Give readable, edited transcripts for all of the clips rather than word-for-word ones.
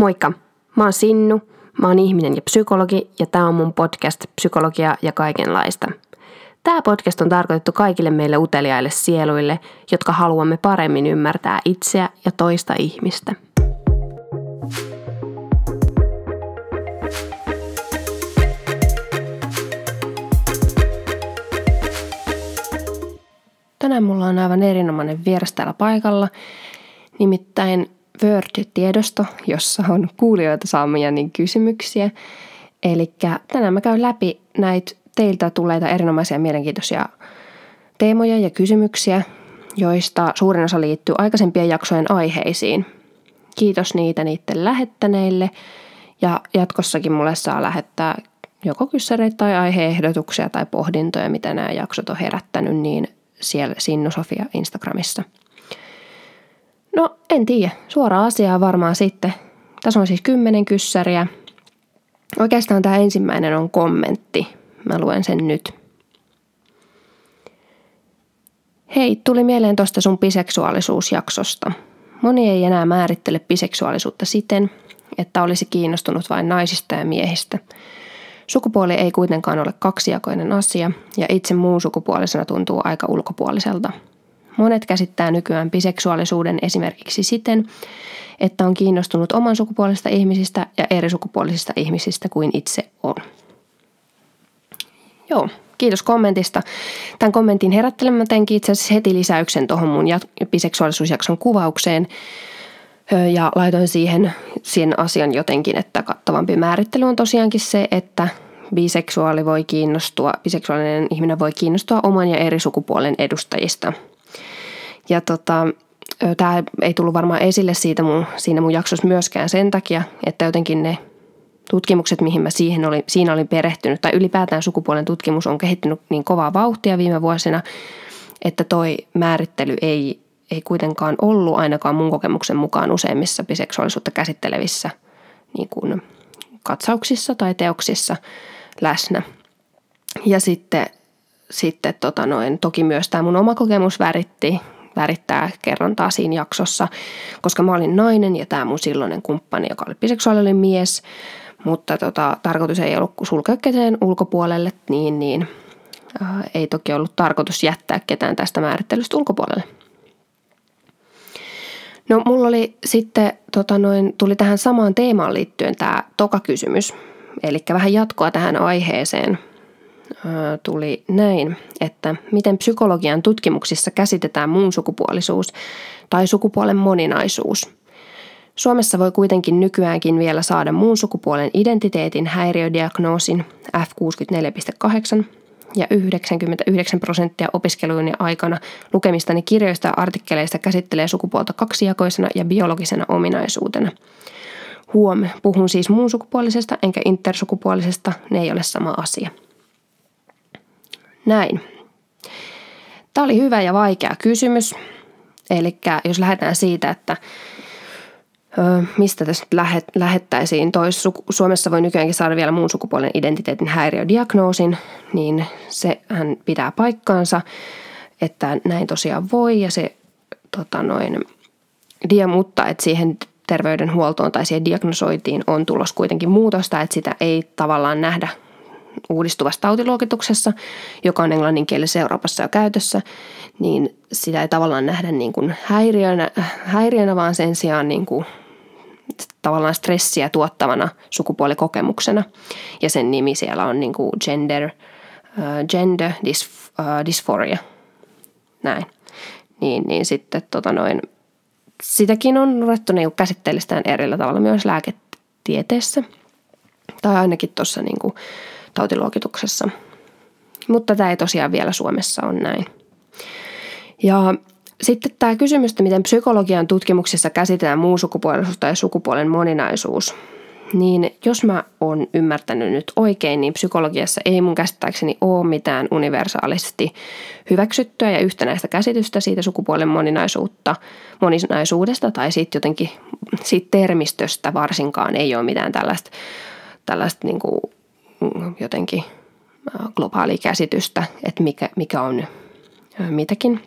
Moikka, mä oon Sinnu, mä oon ihminen ja psykologi ja tää on mun podcast Psykologia ja kaikenlaista. Tää podcast on tarkoitettu kaikille meille uteliaille sieluille, jotka haluamme paremmin ymmärtää itseä ja toista ihmistä. Tänään mulla on aivan erinomainen vieras täällä paikalla, nimittäin Word-tiedosto, jossa on kuulijoita saamiani kysymyksiä. Eli tänään mä käyn läpi näitä teiltä tulleita erinomaisia mielenkiintoisia teemoja ja kysymyksiä, joista suurin osa liittyy aikaisempien jaksojen aiheisiin. Kiitos niiden lähettäneille ja jatkossakin mulle saa lähettää joko kyssäreitä tai aiheehdotuksia tai pohdintoja, mitä nämä jaksot on herättänyt, niin siellä SinuSofia Instagramissa. No, en tiedä. Suoraa asiaa varmaan sitten. Tässä on siis 10 kyssäriä. Oikeastaan tämä ensimmäinen on kommentti. Mä luen sen nyt. Hei, tuli mieleen tuosta sun biseksuaalisuusjaksosta. Moni ei enää määrittele biseksuaalisuutta siten, että olisi kiinnostunut vain naisista ja miehistä. Sukupuoli ei kuitenkaan ole kaksijakoinen asia, ja itse muun sukupuolisena tuntuu aika ulkopuoliselta. Monet käsittää nykyään biseksuaalisuuden esimerkiksi siten, että on kiinnostunut oman sukupuolista ihmisistä ja eri sukupuolisista ihmisistä kuin itse on. Joo, kiitos kommentista. Tämän kommentin herättelemään tämänkin itse asiassa heti lisäyksen tuohon mun biseksuaalisuusjakson kuvaukseen. Ja laitoin siihen asian jotenkin, että kattavampi määrittely on tosiaankin se, että biseksuaalinen ihminen voi kiinnostua oman ja eri sukupuolen edustajista. Ja tämä ei tullut varmaan esille siinä mun jaksossa myöskään sen takia, että jotenkin ne tutkimukset, mihin mä siinä olin perehtynyt, tai ylipäätään sukupuolen tutkimus on kehittynyt niin kovaa vauhtia viime vuosina, että toi määrittely ei kuitenkaan ollut ainakaan mun kokemuksen mukaan useimmissa biseksuaalisuutta käsittelevissä niin kuin katsauksissa tai teoksissa läsnä. Ja sitten toki myös tämä mun oma kokemus värittää kerrontaa siinä jaksossa, koska mä olin nainen ja tämä mun silloinen kumppani, joka oli biseksuaali, oli mies, mutta tarkoitus ei ollut sulkea ketään ulkopuolelle, niin ei toki ollut tarkoitus jättää ketään tästä määrittelystä ulkopuolelle. No, mulla oli sitten, tuli tähän samaan teemaan liittyen tämä toka kysymys, eli vähän jatkoa tähän aiheeseen. Tuli näin, että miten psykologian tutkimuksissa käsitetään muun sukupuolisuus tai sukupuolen moninaisuus. Suomessa voi kuitenkin nykyäänkin vielä saada muun sukupuolen identiteetin häiriödiagnoosin F64.8 ja 99% opiskelujen aikana lukemistani kirjoista ja artikkeleista käsittelee sukupuolta kaksijakoisena ja biologisena ominaisuutena. Huom, puhun siis muun sukupuolisesta enkä intersukupuolisesta, ne ei ole sama asia. Näin. Tämä oli hyvä ja vaikea kysymys. Eli jos lähdetään siitä, että mistä tässä nyt lähettäisiin. Suomessa voi nykyäänkin saada vielä muun sukupuolen identiteetin häiriödiagnoosin, niin sehän pitää paikkaansa, että näin tosiaan voi. Ja se mutta että siihen terveydenhuoltoon tai siihen diagnosoitiin on tulos kuitenkin muutosta, että sitä ei tavallaan nähdä uudistuvassa tautiluokituksessa, joka on englanninkielisessä Euroopassa jo käytössä, niin sitä ei tavallaan nähdä niin kuin häiriönä, vaan sen sijaan niin kuin tavallaan stressiä tuottavana sukupuolikokemuksena. Ja sen nimi siellä on niin kuin gender dysphoria. Näin. Niin sitten sitäkin on ruvettu niin kuin käsitteellistään erillä tavalla myös lääketieteessä. Tai ainakin tuossa niin kuin tautiluokituksessa. Mutta tämä ei tosiaan vielä Suomessa ole näin. Ja sitten tämä kysymys, että miten psykologian tutkimuksissa käsitellään muun sukupuolisuus tai sukupuolen moninaisuus. Niin jos mä oon ymmärtänyt nyt oikein, niin psykologiassa ei mun käsittääkseni ole mitään universaalisti hyväksyttyä ja yhtenäistä käsitystä siitä sukupuolen moninaisuudesta tai siitä jotenkin siitä termistöstä varsinkaan ei ole mitään tällaista niin kuin jotenkin globaalia käsitystä, että mikä on mitäkin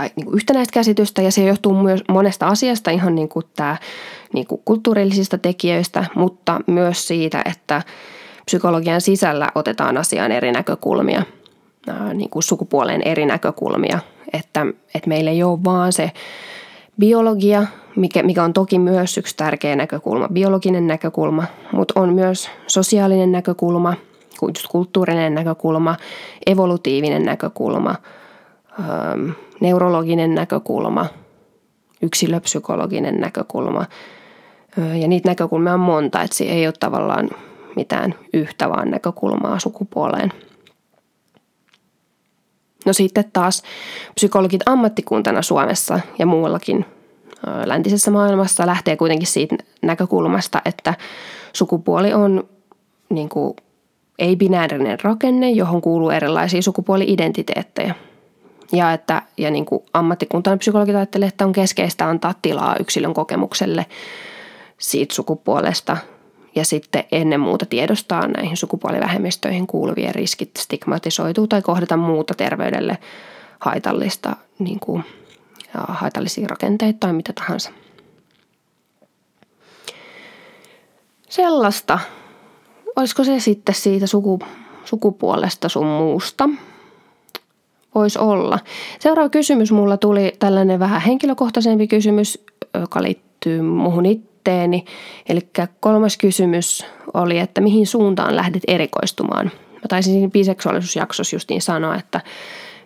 tai niin kuin yhtenäistä käsitystä, ja se johtuu myös monesta asiasta, ihan niin kuin tämä niin kuin kulttuurillisista tekijöistä, mutta myös siitä, että psykologian sisällä otetaan asiaan eri näkökulmia, niin kuin sukupuoleen eri näkökulmia, että meillä ei ole vaan se biologia, mikä on toki myös yksi tärkeä näkökulma, biologinen näkökulma, mutta on myös sosiaalinen näkökulma, kulttuurinen näkökulma, evolutiivinen näkökulma, neurologinen näkökulma, yksilöpsykologinen näkökulma. Ja niitä näkökulmia on monta, että ei ole tavallaan mitään yhtä vaan näkökulmaa sukupuoleen. No sitten taas psykologit ammattikuntana Suomessa ja muuallakin läntisessä maailmassa lähtee kuitenkin siitä näkökulmasta, että sukupuoli on niin kuin ei-binäärinen rakenne, johon kuuluu erilaisia sukupuoli-identiteettejä. Ja niin kuin ammattikuntana psykologit ajattelee, että on keskeistä antaa tilaa yksilön kokemukselle siitä sukupuolesta ja sitten ennen muuta tiedostaa näihin sukupuolivähemmistöihin kuuluvien riskit stigmatisoituu tai kohdata muuta terveydelle haitallista, niin kuin, haitallisia rakenteita tai mitä tahansa. Sellaista. Olisiko se sitten siitä sukupuolesta sun muusta? Voisi olla. Seuraava kysymys mulla tuli tällainen vähän henkilökohtaisempi kysymys, joka liittyy muuhun itteeni. Eli kolmas kysymys oli, että mihin suuntaan lähdet erikoistumaan? Mä taisin siinä biseksuaalisuusjaksossa justiin sanoa,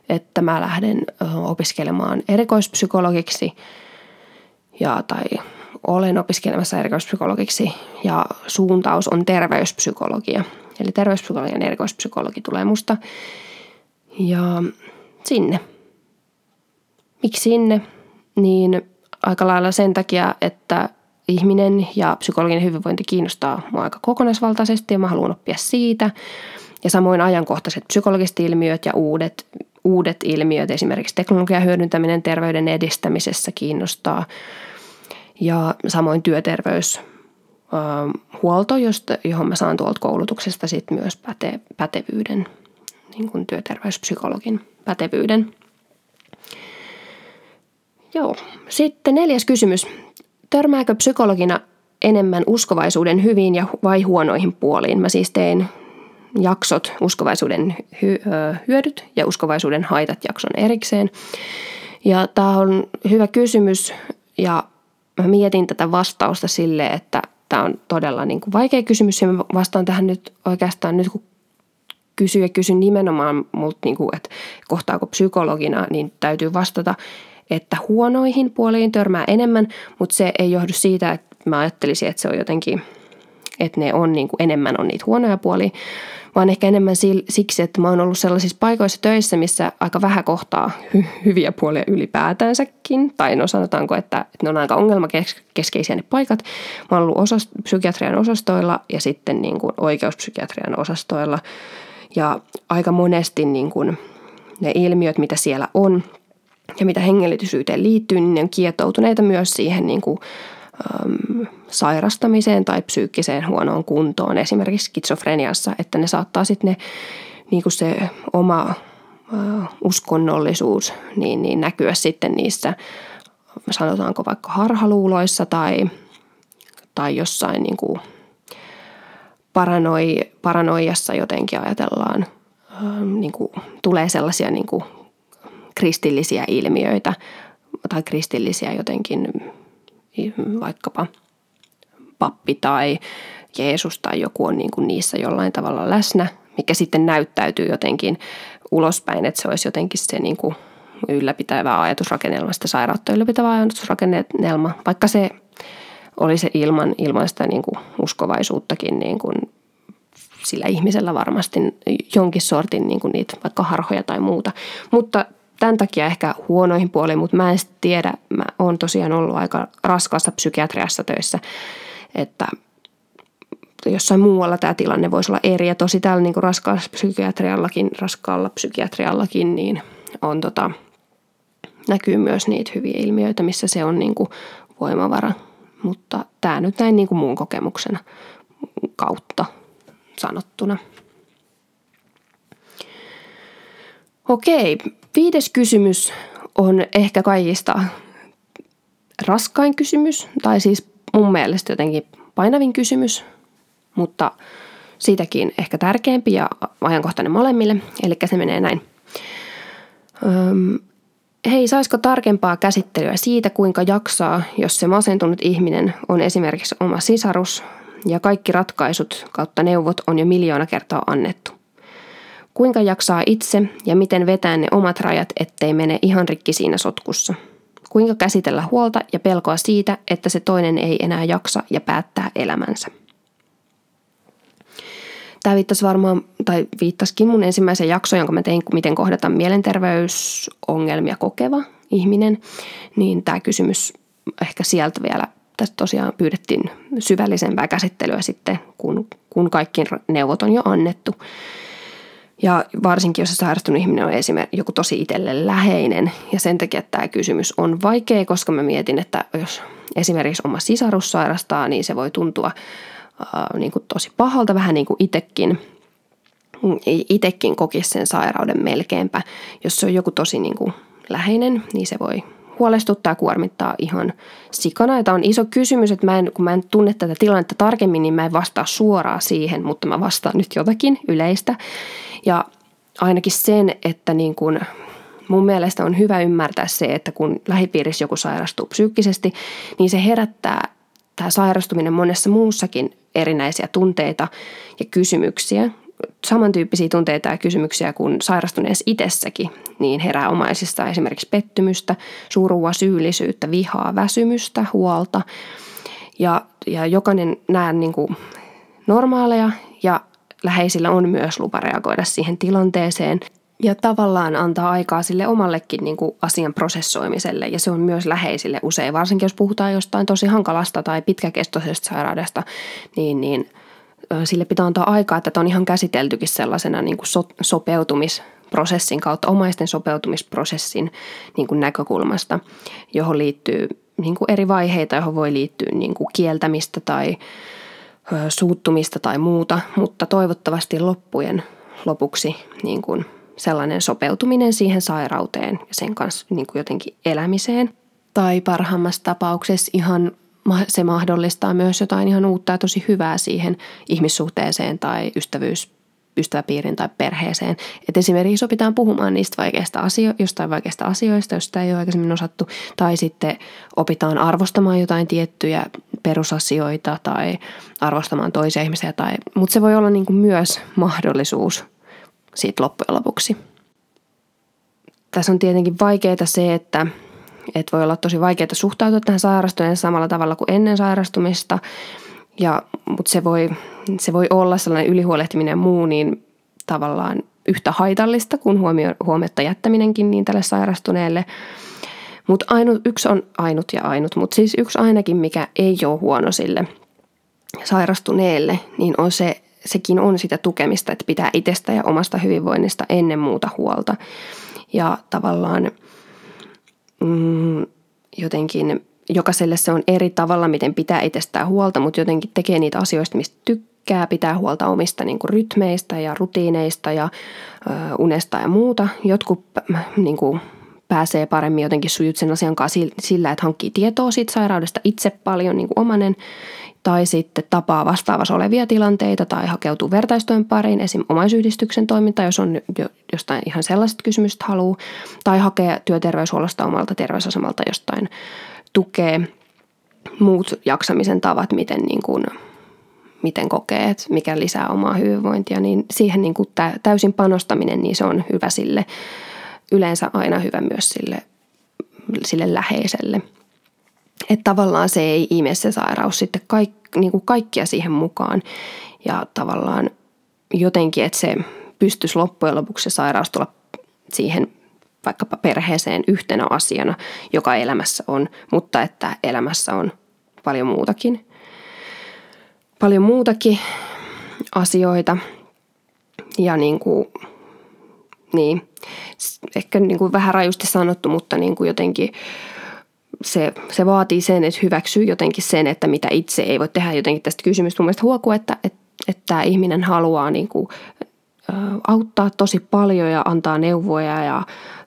että mä lähden opiskelemaan erikoispsykologiksi tai olen opiskelemassa erikoispsykologiksi ja suuntaus on terveyspsykologia. Eli terveyspsykologian erikoispsykologi tulee musta. Ja sinne. Miksi sinne? Niin aika lailla sen takia, että ihminen ja psykologinen hyvinvointi kiinnostaa mua aika kokonaisvaltaisesti ja mä haluan oppia siitä. Ja samoin ajankohtaiset psykologiset ilmiöt ja uudet ilmiöt, esimerkiksi teknologian hyödyntäminen terveyden edistämisessä kiinnostaa. Ja samoin työterveyshuolto, johon mä saan tuolta koulutuksesta sit myös pätevyyden, niin kuin työterveyspsykologin pätevyyden. Joo, sitten 4. kysymys. Törmääkö psykologina enemmän uskovaisuuden hyviin vai huonoihin puoliin? Mä siis tein jaksot uskovaisuuden hyödyt ja uskovaisuuden haitat jakson erikseen. Ja tää on hyvä kysymys ja mä mietin tätä vastausta silleen, että tämä on todella niin kuin vaikea kysymys ja mä vastaan tähän nyt oikeastaan nyt kun kysyn nimenomaan multa, niin kuin, että kohtaako psykologina, niin täytyy vastata, että huonoihin puoliin törmää enemmän, mutta se ei johdu siitä, että mä ajattelisin, että se on jotenkin, että ne on niin kuin enemmän on niitä huonoja puolia, vaan ehkä enemmän siksi, että mä oon ollut sellaisissa paikoissa töissä, missä aika vähän kohtaa hyviä puolia ylipäätänsäkin. Tai no sanotaanko, että ne on aika ongelmakeskeisiä ne paikat. Mä oon ollut psykiatrian osastoilla ja sitten niin kuin oikeuspsykiatrian osastoilla. Ja aika monesti niin kuin ne ilmiöt, mitä siellä on ja mitä hengellisyyteen liittyy, niin ne on kietoutuneita myös siihen niin kuin sairastamiseen tai psyykkiseen huonoon kuntoon, esimerkiksi skitsofreniassa, että ne saattaa sitten niin kuin se oma uskonnollisuus niin näkyä sitten niissä, sanotaanko vaikka harhaluuloissa tai jossain niin kuin paranoiassa jotenkin ajatellaan, niin kuin tulee sellaisia niin kuin kristillisiä ilmiöitä tai kristillisiä jotenkin vaikkapa pappi tai Jeesus tai joku on niin kuin niissä jollain tavalla läsnä, mikä sitten näyttäytyy jotenkin ulospäin, että se olisi jotenkin se niin kuin ylläpitävä ajatusrakennelma, sitä sairautta ylläpitävä ajatusrakennelma, vaikka se oli se ilman sitä niin kuin uskovaisuuttakin niin kuin sillä ihmisellä varmasti jonkin sortin niin kuin niitä vaikka harhoja tai muuta, mutta tämän takia ehkä huonoihin puoliin, mutta mä en tiedä, mä oon tosiaan ollut aika raskaassa psykiatriassa töissä, että jossain muualla tämä tilanne voisi olla eri. Ja tosi täällä niin kuin raskaalla psykiatriallakin niin on, näkyy myös niitä hyviä ilmiöitä, missä se on niin kuin voimavara. Mutta tämä nyt näin niin kuin mun kokemuksena kautta sanottuna. Okei, 5. kysymys on ehkä kaikista raskain kysymys, tai siis mun mielestä jotenkin painavin kysymys, mutta siitäkin ehkä tärkeämpi ja ajankohtainen molemmille, eli se menee näin. Hei, saisiko tarkempaa käsittelyä siitä, kuinka jaksaa, jos se masentunut ihminen on esimerkiksi oma sisarus ja kaikki ratkaisut kautta neuvot on jo miljoona kertaa annettu? Kuinka jaksaa itse ja miten vetää ne omat rajat, ettei mene ihan rikki siinä sotkussa? Kuinka käsitellä huolta ja pelkoa siitä, että se toinen ei enää jaksa ja päättää elämänsä? Tämä viittasikin mun ensimmäiseen jaksoon, jonka mä tein, miten kohdata mielenterveysongelmia kokeva ihminen. Niin tämä kysymys ehkä sieltä vielä, tästä tosiaan pyydettiin syvällisempää käsittelyä sitten, kun kaikki neuvot on jo annettu. Ja varsinkin, jos se sairastunut ihminen on esimerkiksi joku tosi itselle läheinen. Ja sen takia tämä kysymys on vaikea, koska mä mietin, että jos esimerkiksi oma sisarus sairastaa, niin se voi tuntua niin kuin tosi pahalta, vähän niin kuin itsekin kokisi sen sairauden melkeinpä. Jos se on joku tosi niin kuin läheinen, niin se voi huolestuttaa ja kuormittaa ihan sikana. Ja tämä on iso kysymys, että kun mä en tunne tätä tilannetta tarkemmin, niin mä en vastaa suoraan siihen, mutta mä vastaan nyt jotakin yleistä. Ja ainakin sen, että niin kuin mun mielestä on hyvä ymmärtää se, että kun lähipiirissä joku sairastuu psyykkisesti, niin se herättää tämä sairastuminen monessa muussakin erinäisiä tunteita ja kysymyksiä. Samantyyppisiä tunteita ja kysymyksiä kuin sairastuneessa itsessäkin, niin herää omaisista esimerkiksi pettymystä, surua, syyllisyyttä, vihaa, väsymystä, huolta. Ja jokainen nämä niin kuin normaaleja ja läheisillä on myös lupa reagoida siihen tilanteeseen ja tavallaan antaa aikaa sille omallekin niin kuin asian prosessoimiselle. Ja se on myös läheisille usein, varsinkin jos puhutaan jostain tosi hankalasta tai pitkäkestoisesta sairaudesta, niin sille pitää antaa aikaa, että on ihan käsiteltykin sellaisena niin kuin sopeutumisprosessin kautta, omaisten sopeutumisprosessin niin kuin näkökulmasta, johon liittyy niin kuin eri vaiheita, johon voi liittyä niin kuin kieltämistä tai suuttumista tai muuta, mutta toivottavasti loppujen lopuksi niin kuin sellainen sopeutuminen siihen sairauteen ja sen kanssa niin kuin jotenkin elämiseen. Tai parhaimmassa tapauksessa ihan se mahdollistaa myös jotain ihan uutta ja tosi hyvää siihen ihmissuhteeseen tai ystäväpiirin tai perheeseen. Et esimerkiksi opitaan puhumaan niistä vaikeista asioista, jos sitä ei ole aikaisemmin osattu. Tai sitten opitaan arvostamaan jotain tiettyjä perusasioita tai arvostamaan toisia ihmisiä. Mutta se voi olla niinku myös mahdollisuus siitä loppujen lopuksi. Tässä on tietenkin vaikeaa se, että voi olla tosi vaikeaa suhtautua tähän sairastumiseen samalla tavalla kuin ennen sairastumista, mutta se voi olla sellainen ylihuolehtiminen ja muu niin tavallaan yhtä haitallista kuin huomiotta jättäminenkin niin tälle sairastuneelle. Mutta yksi ainakin, mikä ei ole huono sille sairastuneelle, niin on sekin on sitä tukemista, että pitää itsestä ja omasta hyvinvoinnista ennen muuta huolta. Ja tavallaan jotenkin jokaiselle se on eri tavalla, miten pitää itsestään huolta, mutta jotenkin tekee niitä asioista, mistä tykkää, pitää huolta omista niin kuin rytmeistä ja rutiineista ja unesta ja muuta. Jotkut niin kuin pääsee paremmin jotenkin sujut sen asian kanssa sillä, että hankkii tietoa siitä sairaudesta itse paljon niin kuin omanen, tai sitten tapaa vastaavassa olevia tilanteita tai hakeutuu vertaistuen pariin, esim. Omaisyhdistyksen toiminta, jos on jostain ihan sellaiset kysymykset haluaa, tai hakee työterveyshuollosta omalta terveysasemalta jostain tukea, muut jaksamisen tavat, miten kokee, että mikä lisää omaa hyvinvointia, niin siihen niin kuin täysin panostaminen, niin se on hyvä sille, yleensä aina hyvä myös sille läheiselle. Että tavallaan se ei ime se sairaus sitten niin kuin kaikkia siihen mukaan ja tavallaan jotenkin, että se pystyisi loppujen lopuksi se sairaus tulla siihen vaikkapa perheeseen yhtenä asiana, joka elämässä on, mutta että elämässä on paljon muutakin asioita ja ehkä niin kuin vähän rajusti sanottu, mutta niin kuin jotenkin se vaatii sen, että hyväksyy jotenkin sen, että mitä itse ei voi tehdä jotenkin tästä kysymystä. Mun mielestä huokuu, että tämä ihminen haluaa niin kuin auttaa tosi paljon ja antaa neuvoja ja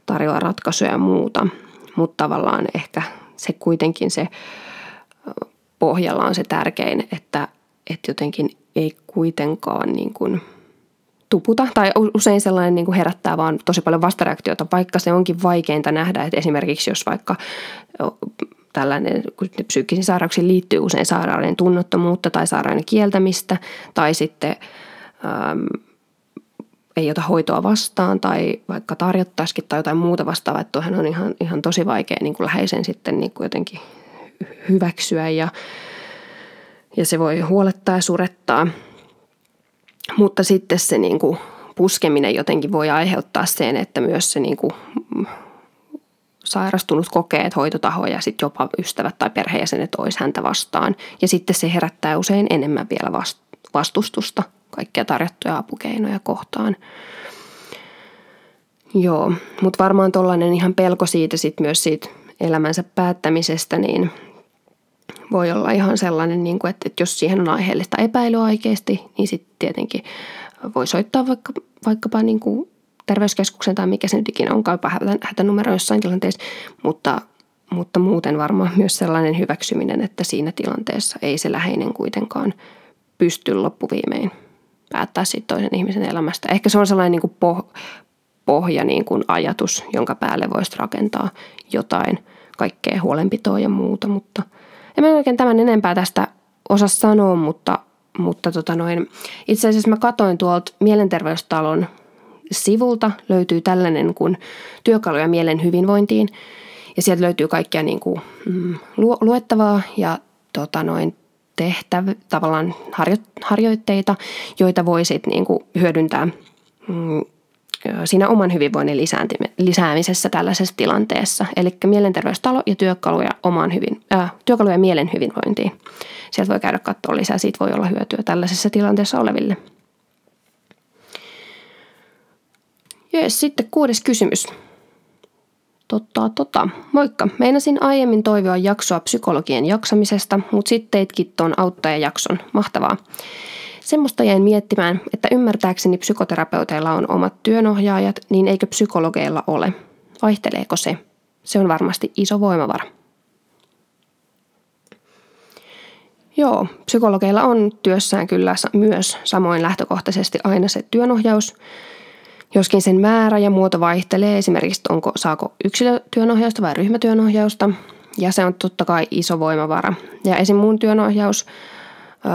tarjoaa ratkaisuja ja muuta, mutta tavallaan ehkä se kuitenkin se pohjalla on se tärkein, että jotenkin ei kuitenkaan niin kuin tuputa. Tai usein sellainen niin kuin herättää vaan tosi paljon vastareaktiota, vaikka se onkin vaikeinta nähdä, että esimerkiksi jos vaikka tällainen, kun psyykkisiin sairauksiin liittyy usein sairauden tunnottomuutta tai sairauden kieltämistä tai sitten ei ota hoitoa vastaan tai vaikka tarjottaisikin tai jotain muuta vastaavaa, että tuohan on ihan tosi vaikea niin kuin läheisen sitten niin kuin jotenkin hyväksyä ja se voi huolettaa ja surettaa. Mutta sitten se niin kuin puskeminen jotenkin voi aiheuttaa sen, että myös se niin kuin sairastunut kokee, että hoitotaho ja sitten jopa ystävät tai perheenjäsenet olisi häntä vastaan. Ja sitten se herättää usein enemmän vielä vastustusta kaikkia tarjottuja apukeinoja kohtaan. Joo, mutta varmaan tuollainen ihan pelko siitä sit myös siitä elämänsä päättämisestä, niin voi olla ihan sellainen, että jos siihen on aiheellista epäilyä oikeasti, niin sitten tietenkin voi soittaa vaikkapa niin kuin terveyskeskuksen tai mikä se nyt ikinä onkaan, jopa hätänumero jossain tilanteessa, mutta muuten varmaan myös sellainen hyväksyminen, että siinä tilanteessa ei se läheinen kuitenkaan pysty loppuviimein päättää siitä toisen ihmisen elämästä. Ehkä se on sellainen niin kuin pohja niin kuin ajatus, jonka päälle voisi rakentaa jotain kaikkea huolenpitoa ja muuta, mutta en mä oikein tämän enempää tästä osaa sanoa, mutta itse asiassa mä katsoin tuolta Mielenterveystalon sivulta, löytyy tällainen kuin työkaluja mielen hyvinvointiin ja sieltä löytyy kaikkia niin kuin, luettavaa ja tavallaan harjoitteita, joita voi sit niin kuin hyödyntää siinä oman hyvinvoinnin lisäämisessä tällaisessa tilanteessa. Eli Mielenterveystalo ja työkaluja mielen hyvinvointiin. Sieltä voi käydä katsoa lisää, siitä voi olla hyötyä tällaisessa tilanteessa oleville. Jees, sitten 6. kysymys. Moikka. Meinasin aiemmin toivoa jaksoa psykologien jaksamisesta, mutta sitten teitkin tuon auttajajakson. Mahtavaa. Semmoista jäin miettimään, että ymmärtääkseni psykoterapeuteilla on omat työnohjaajat, niin eikö psykologeilla ole? Vaihteleeko se? Se on varmasti iso voimavara. Joo, psykologeilla on työssään kyllä myös samoin lähtökohtaisesti aina se työnohjaus. Joskin sen määrä ja muoto vaihtelee, esimerkiksi saako yksilötyönohjausta vai ryhmätyönohjausta. Ja se on totta kai iso voimavara. Ja esim. Mun työnohjaus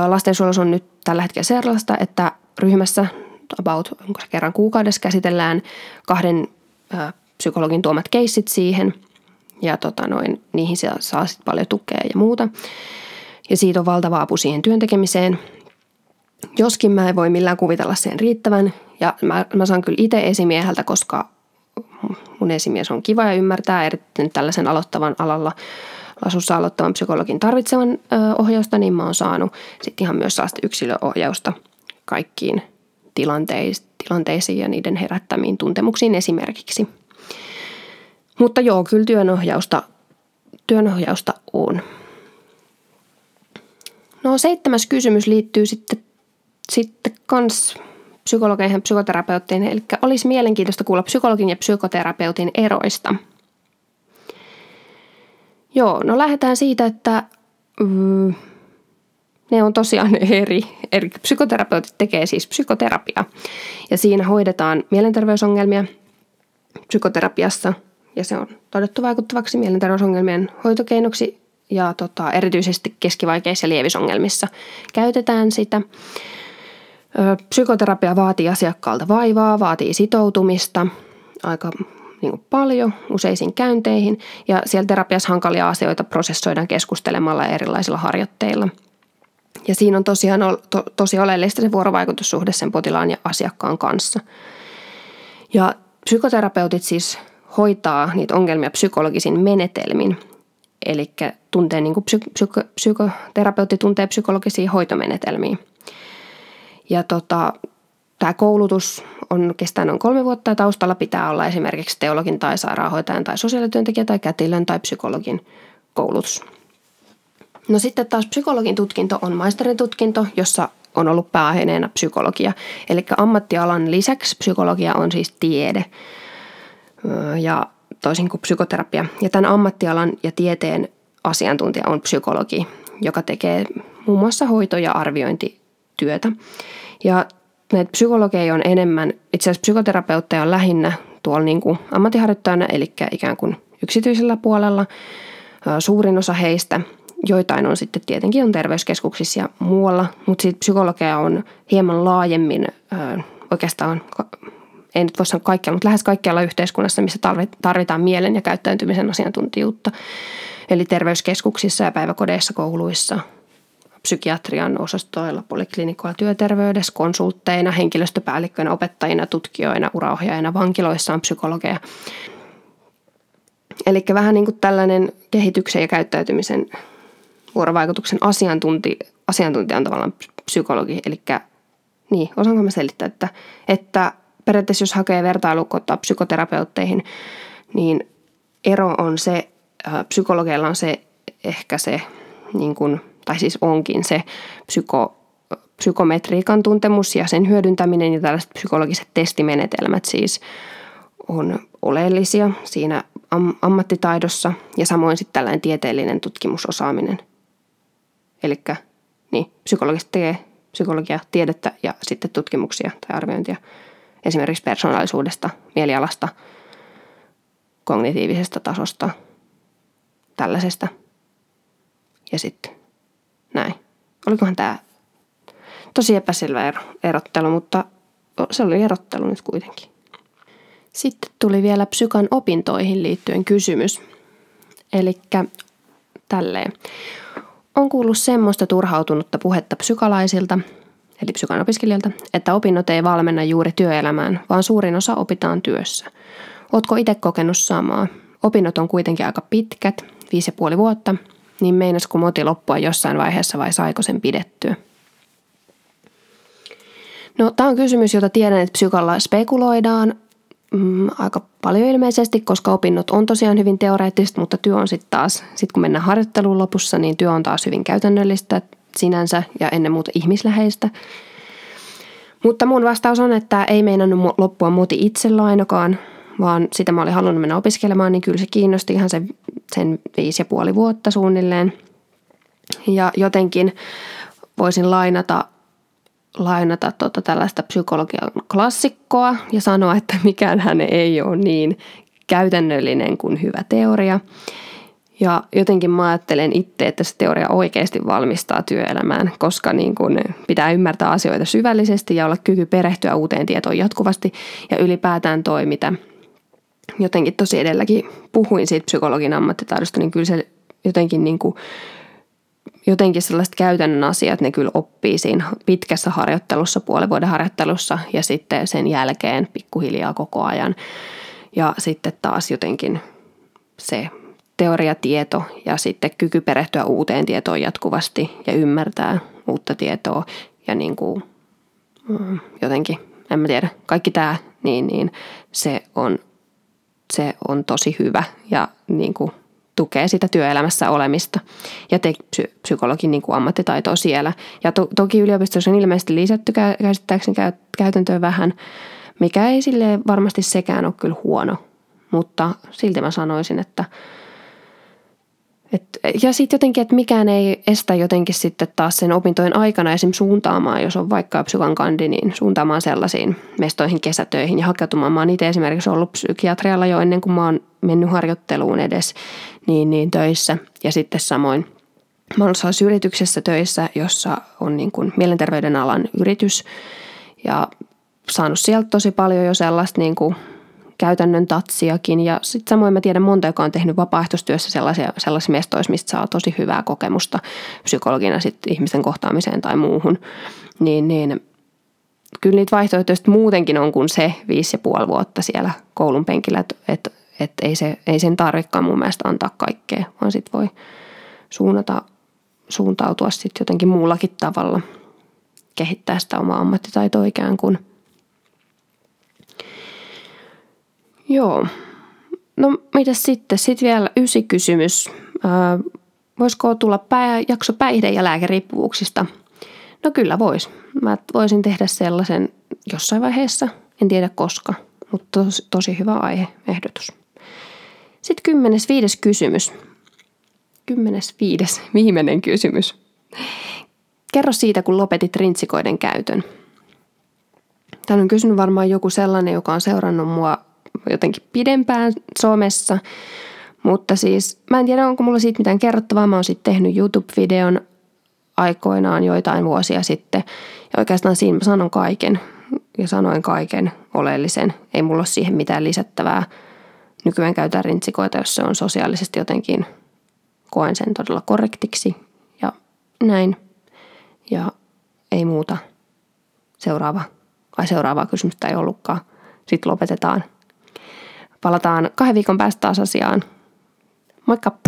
lastensuojelussa on nyt tällä hetkellä sellaista, että ryhmässä kerran kuukaudessa käsitellään 2 psykologin tuomat keissit siihen. Ja niihin saa sit paljon tukea ja muuta. Ja siitä on valtava apu siihen työntekemiseen. Joskin mä en voi millään kuvitella sen riittävän. Ja mä saan kyllä itse esimieheltä, koska mun esimies on kiva ja ymmärtää erittäin tällaisen asussa aloittavan psykologin tarvitsevan ohjausta, niin mä oon saanut sitten ihan myös yksilöohjausta kaikkiin tilanteisiin ja niiden herättämiin tuntemuksiin esimerkiksi. Mutta joo, kyllä työnohjausta on. No 7. kysymys liittyy sitten kans psykologeihin ja psykoterapeutteihin, eli olisi mielenkiintoista kuulla psykologin ja psykoterapeutin eroista. Joo, no lähdetään siitä, että ne on tosiaan eri. Psykoterapeutit tekee siis psykoterapia ja siinä hoidetaan mielenterveysongelmia psykoterapiassa ja se on todettu vaikuttavaksi mielenterveysongelmien hoitokeinoksi ja erityisesti keskivaikeissa ja lievisongelmissa käytetään sitä. Psykoterapia vaatii asiakkaalta vaivaa, vaatii sitoutumista aika paljon useisiin käynteihin ja siellä terapiassa hankalia asioita prosessoidaan keskustelemalla erilaisilla harjoitteilla. Ja siinä on tosiaan tosi oleellista se vuorovaikutussuhde sen potilaan ja asiakkaan kanssa. Ja psykoterapeutit siis hoitaa niitä ongelmia psykologisin menetelmin, eli psykoterapeutti tuntee psykologisia hoitomenetelmiä. Ja tämä koulutus kestää noin 3 vuotta ja taustalla pitää olla esimerkiksi teologin tai sairaanhoitajan tai sosiaalityöntekijä tai kätilön tai psykologin koulutus. No sitten taas psykologin tutkinto on maisterin tutkinto, jossa on ollut pääaineena psykologia. Eli ammattialan lisäksi psykologia on siis tiede. ja toisin kuin psykoterapia. Ja tämän ammattialan ja tieteen asiantuntija on psykologi, joka tekee muun muassa hoito- ja arviointityötä. Ja näitä psykologeja on enemmän, itse asiassa psykoterapeutteja on lähinnä tuolla niin kuin ammattiharjoittajana, eli ikään kuin yksityisellä puolella. Suurin osa heistä, joitain on sitten tietenkin on terveyskeskuksissa ja muualla, mutta sitten psykologeja on hieman laajemmin oikeastaan, ei nyt voi sanoa kaikkialla, mutta lähes kaikkialla yhteiskunnassa, missä tarvitaan mielen ja käyttäytymisen asiantuntijuutta. Eli terveyskeskuksissa ja päiväkodeissa, kouluissa, psykiatrian osastoilla, poliklinikoilla, työterveydessä, konsultteina, henkilöstöpäällikköinä, opettajina, tutkijoina, uraohjaajina, vankiloissa on psykologeja. Eli vähän niin kuin tällainen kehityksen ja käyttäytymisen vuorovaikutuksen asiantuntija on tavallaan psykologi. Eli niin, osaanko mä selittää, että periaatteessa jos hakee vertailukohtaa psykoterapeutteihin, niin ero on se, psykologeilla on se ehkä se, niin kuin, tai siis onkin se psykometriikan tuntemus ja sen hyödyntäminen ja tällaiset psykologiset testimenetelmät siis on oleellisia siinä ammattitaidossa ja samoin sitten tällainen tieteellinen tutkimusosaaminen. Eli niin, psykologista tekee psykologia, tiedettä ja sitten tutkimuksia tai arviointia esimerkiksi persoonallisuudesta, mielialasta, kognitiivisesta tasosta, tällaisesta ja sitten näin. Olikohan tämä tosi epäselvä erottelu, mutta se oli erottelu nyt kuitenkin. Sitten tuli vielä psykan opintoihin liittyen kysymys. Elikkä tälleen. On kuullut semmoista turhautunutta puhetta psykalaisilta, eli psykan opiskelijalta, että opinnot ei valmenna juuri työelämään, vaan suurin osa opitaan työssä. Ootko itse kokenut samaa? Opinnot on kuitenkin aika pitkät, 5,5 vuotta, niin meinasko moti loppua jossain vaiheessa vai saiko sen pidettyä? No, tämä on kysymys, jota tiedän, että psykalla spekuloidaan aika paljon ilmeisesti, koska opinnot on tosiaan hyvin teoreettiset, mutta työ on sitten taas, kun mennään harjoitteluun lopussa, niin työ on taas hyvin käytännöllistä sinänsä ja ennen muuta ihmisläheistä. Mutta mun vastaus on, että ei meinannut loppua moti itsellä ainakaan, vaan sitä mä olin halunnut mennä opiskelemaan, niin kyllä se kiinnosti ihan sen 5,5 vuotta suunnilleen. Ja jotenkin voisin lainata tällaista psykologian klassikkoa ja sanoa, että mikäänhän ei ole niin käytännöllinen kuin hyvä teoria. Ja jotenkin mä ajattelen itse, että se teoria oikeasti valmistaa työelämään, koska niin kun pitää ymmärtää asioita syvällisesti ja olla kyky perehtyä uuteen tietoon jatkuvasti ja ylipäätään toimita. Jotenkin tosi edelläkin puhuin siitä psykologin ammattitaidosta, niin kyllä se jotenkin niin kuin jotenkin sellaiset käytännön asiat, ne kyllä oppii siinä pitkässä harjoittelussa, 5,5 vuoden harjoittelussa ja sitten sen jälkeen pikkuhiljaa koko ajan. Ja sitten taas jotenkin se teoriatieto ja sitten kyky perehtyä uuteen tietoon jatkuvasti ja ymmärtää uutta tietoa ja niin kuin jotenkin, en mä tiedä, kaikki tämä, niin se on tosi hyvä ja niin kuin tukee sitä työelämässä olemista ja psykologin niin kuin ammattitaitoa siellä. Ja toki yliopistossa on ilmeisesti lisätty käsittääkseni käytäntöä vähän, mikä ei sille varmasti sekään ole kyllä huono, mutta silti mä sanoisin, että ja sitten jotenkin, että mikään ei estä jotenkin sitten taas sen opintojen aikana esimerkiksi suuntaamaan, jos on vaikka psykan kandi, niin suuntaamaan sellaisiin mestoihin, kesätöihin ja hakeutumaan. Mä oon itse esimerkiksi ollut psykiatrialla jo ennen kuin mä oon mennyt harjoitteluun edes niin töissä. Ja sitten samoin mä oon ollut sellaisessa yrityksessä töissä, jossa on niin kuin mielenterveyden alan yritys ja saanut sieltä tosi paljon jo sellaista niin kuin käytännön tatsiakin ja sitten samoin mä tiedän monta, joka on tehnyt vapaaehtoistyössä sellaisia mestoissa, mistä saa tosi hyvää kokemusta psykologina sitten ihmisten kohtaamiseen tai muuhun. Niin kyllä niitä vaihtoehtoja muutenkin on kuin se 5,5 vuotta siellä koulun penkillä, että ei sen tarvikaan mun mielestä antaa kaikkea, vaan sitten voi suuntautua sitten jotenkin muullakin tavalla, kehittää sitä omaa ammattitaitoa ikään kuin. Joo. No mitäs sitten? Sitten vielä 9 kysymys. Voisiko tulla jakso päihde- ja lääkeriippuvuuksista? No kyllä vois. Mä voisin tehdä sellaisen jossain vaiheessa. En tiedä koska, mutta tosi hyvä aiheehdotus. Sitten 10.5. kysymys. 10.5. viimeinen kysymys. Kerro siitä, kun lopetit rintsikoiden käytön. Tän on kysynyt varmaan joku sellainen, joka on seurannut mua jotenkin pidempään somessa. Mutta siis, mä en tiedä, onko mulla siitä mitään kerrottavaa. Mä oon sitten tehnyt YouTube-videon aikoinaan joitain vuosia sitten. Ja oikeastaan siinä mä sanon kaiken. Ja sanoin kaiken oleellisen. Ei mulla ole siihen mitään lisättävää. Nykyään käytän rintsikoita, jos se on sosiaalisesti jotenkin. Koen sen todella korrektiksi. Ja näin. Ja ei muuta. Seuraavaa kysymystä ei ollutkaan. Sitten lopetetaan. Palataan 2 viikon päästä taas asiaan. Moikka!